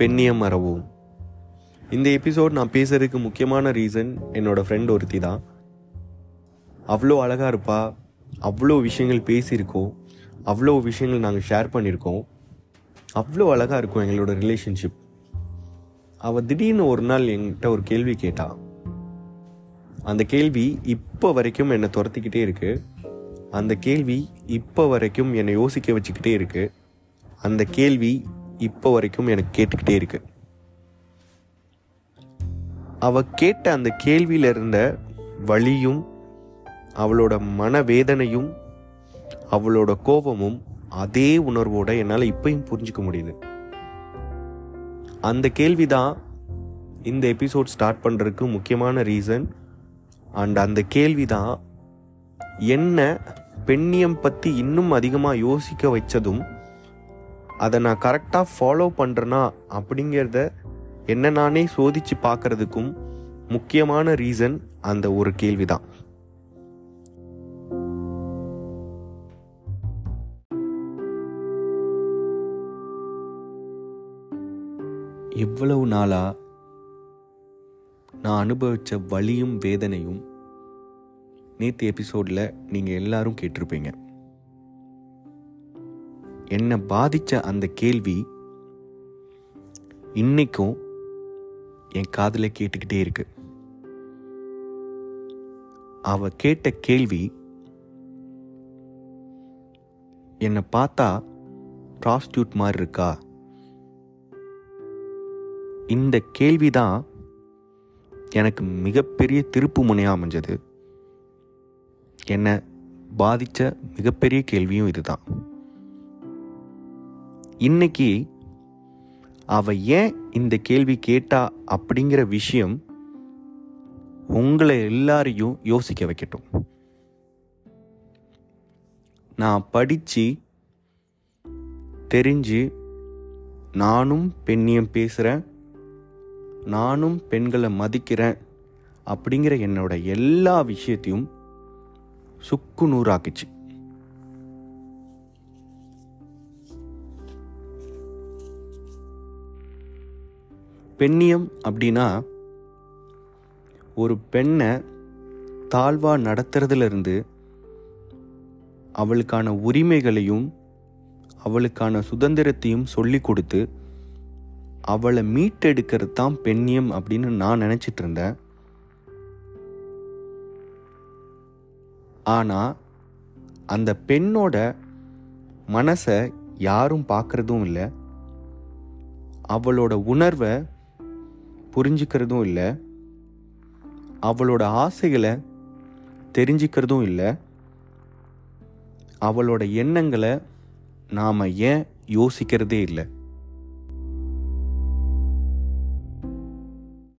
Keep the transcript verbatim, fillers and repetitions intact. பெண்ணியம் மறவோம். இந்த எபிசோட் நான் பேசுறதுக்கு முக்கியமான ரீசன் என்னோடய ஃப்ரெண்ட் ஒருத்தி தான். அவ்வளோ அழகாக இருப்பா, அவ்வளோ விஷயங்கள் பேசியிருக்கோம், அவ்வளோ விஷயங்கள் நாங்கள் ஷேர் பண்ணியிருக்கோம், அவ்வளோ அழகாக இருக்கும் எங்களோட ரிலேஷன்ஷிப். அவள் திடீர்னு ஒரு நாள் என்கிட்ட ஒரு கேள்வி கேட்டா. அந்த கேள்வி இப்போ வரைக்கும் என்னை துரத்திக்கிட்டே இருக்கு. அந்த கேள்வி இப்போ வரைக்கும் என்னை யோசிக்க வச்சுக்கிட்டே இருக்கு. அந்த கேள்வி இப்போ வரைக்கும் எனக்கு கேட்டுக்கிட்டே இருக்கு. அவள் கேட்ட அந்த கேள்வியில் இருந்த வலியும் அவளோட மனவேதனையும் அவளோட கோபமும் அதே உணர்வோட என்னால் இப்பயும் புரிஞ்சுக்க முடியுது. அந்த கேள்வி தான் இந்த எபிசோட் ஸ்டார்ட் பண்ணுறதுக்கு முக்கியமான ரீசன். அண்ட் அந்த கேள்வி தான் என்ன பெண்ணியம் பற்றி இன்னும் அதிகமாக யோசிக்க வச்சதும், அதை நான் கரெக்டாக ஃபாலோ பண்ணுறேன்னா அப்படிங்கிறத என்ன நானே சோதித்து பார்க்குறதுக்கும் முக்கியமான ரீசன் அந்த ஒரு கேள்வி தான். எவ்வளவு நாளாக நான் அனுபவித்த வலியும் வேதனையும் நேற்று எபிசோடில் நீங்கள் எல்லாரும் கேட்டிருப்பீங்க. என்னை பாதித்த அந்த கேள்வி இன்றைக்கும் என் காதில் கேட்டுக்கிட்டே இருக்கு. அவ கேட்ட கேள்வி என்னை பார்த்தா ப்ராஸ்டியூட் மாதிரி இருக்கா? இந்த கேள்விதான் எனக்கு மிகப்பெரிய திருப்பு முனையாக அமைஞ்சது. என்னை பாதித்த மிகப்பெரிய கேள்வியும் இதுதான். இன்னைக்கு அவ ஏன் இந்த கேள்வி கேட்டா அப்படிங்கிற விஷயம் உங்களை எல்லாரையும் யோசிக்க வைக்கட்டும். நான் படித்து தெரிஞ்சு நானும் பெண்ணியம் பேசுகிறேன், நானும் பெண்களை மதிக்கிறேன் அப்படிங்கிற என்னோட எல்லா விஷயத்தையும் சுக்கு நூறாக்குச்சு. பெண்ணியம் அப்படின்னா ஒரு பெண்ணை தாழ்வா நடத்துறதுலேருந்து அவளுக்கான உரிமைகளையும் அவளுக்கான சுதந்திரத்தையும் சொல்லி கொடுத்து அவளை மீட்டெடுக்கிறது தான் பெண்ணியம் அப்படின்னு நான் நினச்சிட்டு இருந்தேன். ஆனால் அந்த பெண்ணோட மனசை யாரும் பார்க்குறதும் இல்லை, அவளோட உணர்வை புரிஞ்சுக்கிறதும் இல்லை, அவளோட ஆசைகளை தெரிஞ்சுக்கிறதும் இல்லை, அவளோட எண்ணங்களை நாம் ஏன் யோசிக்கிறதே இல்லை.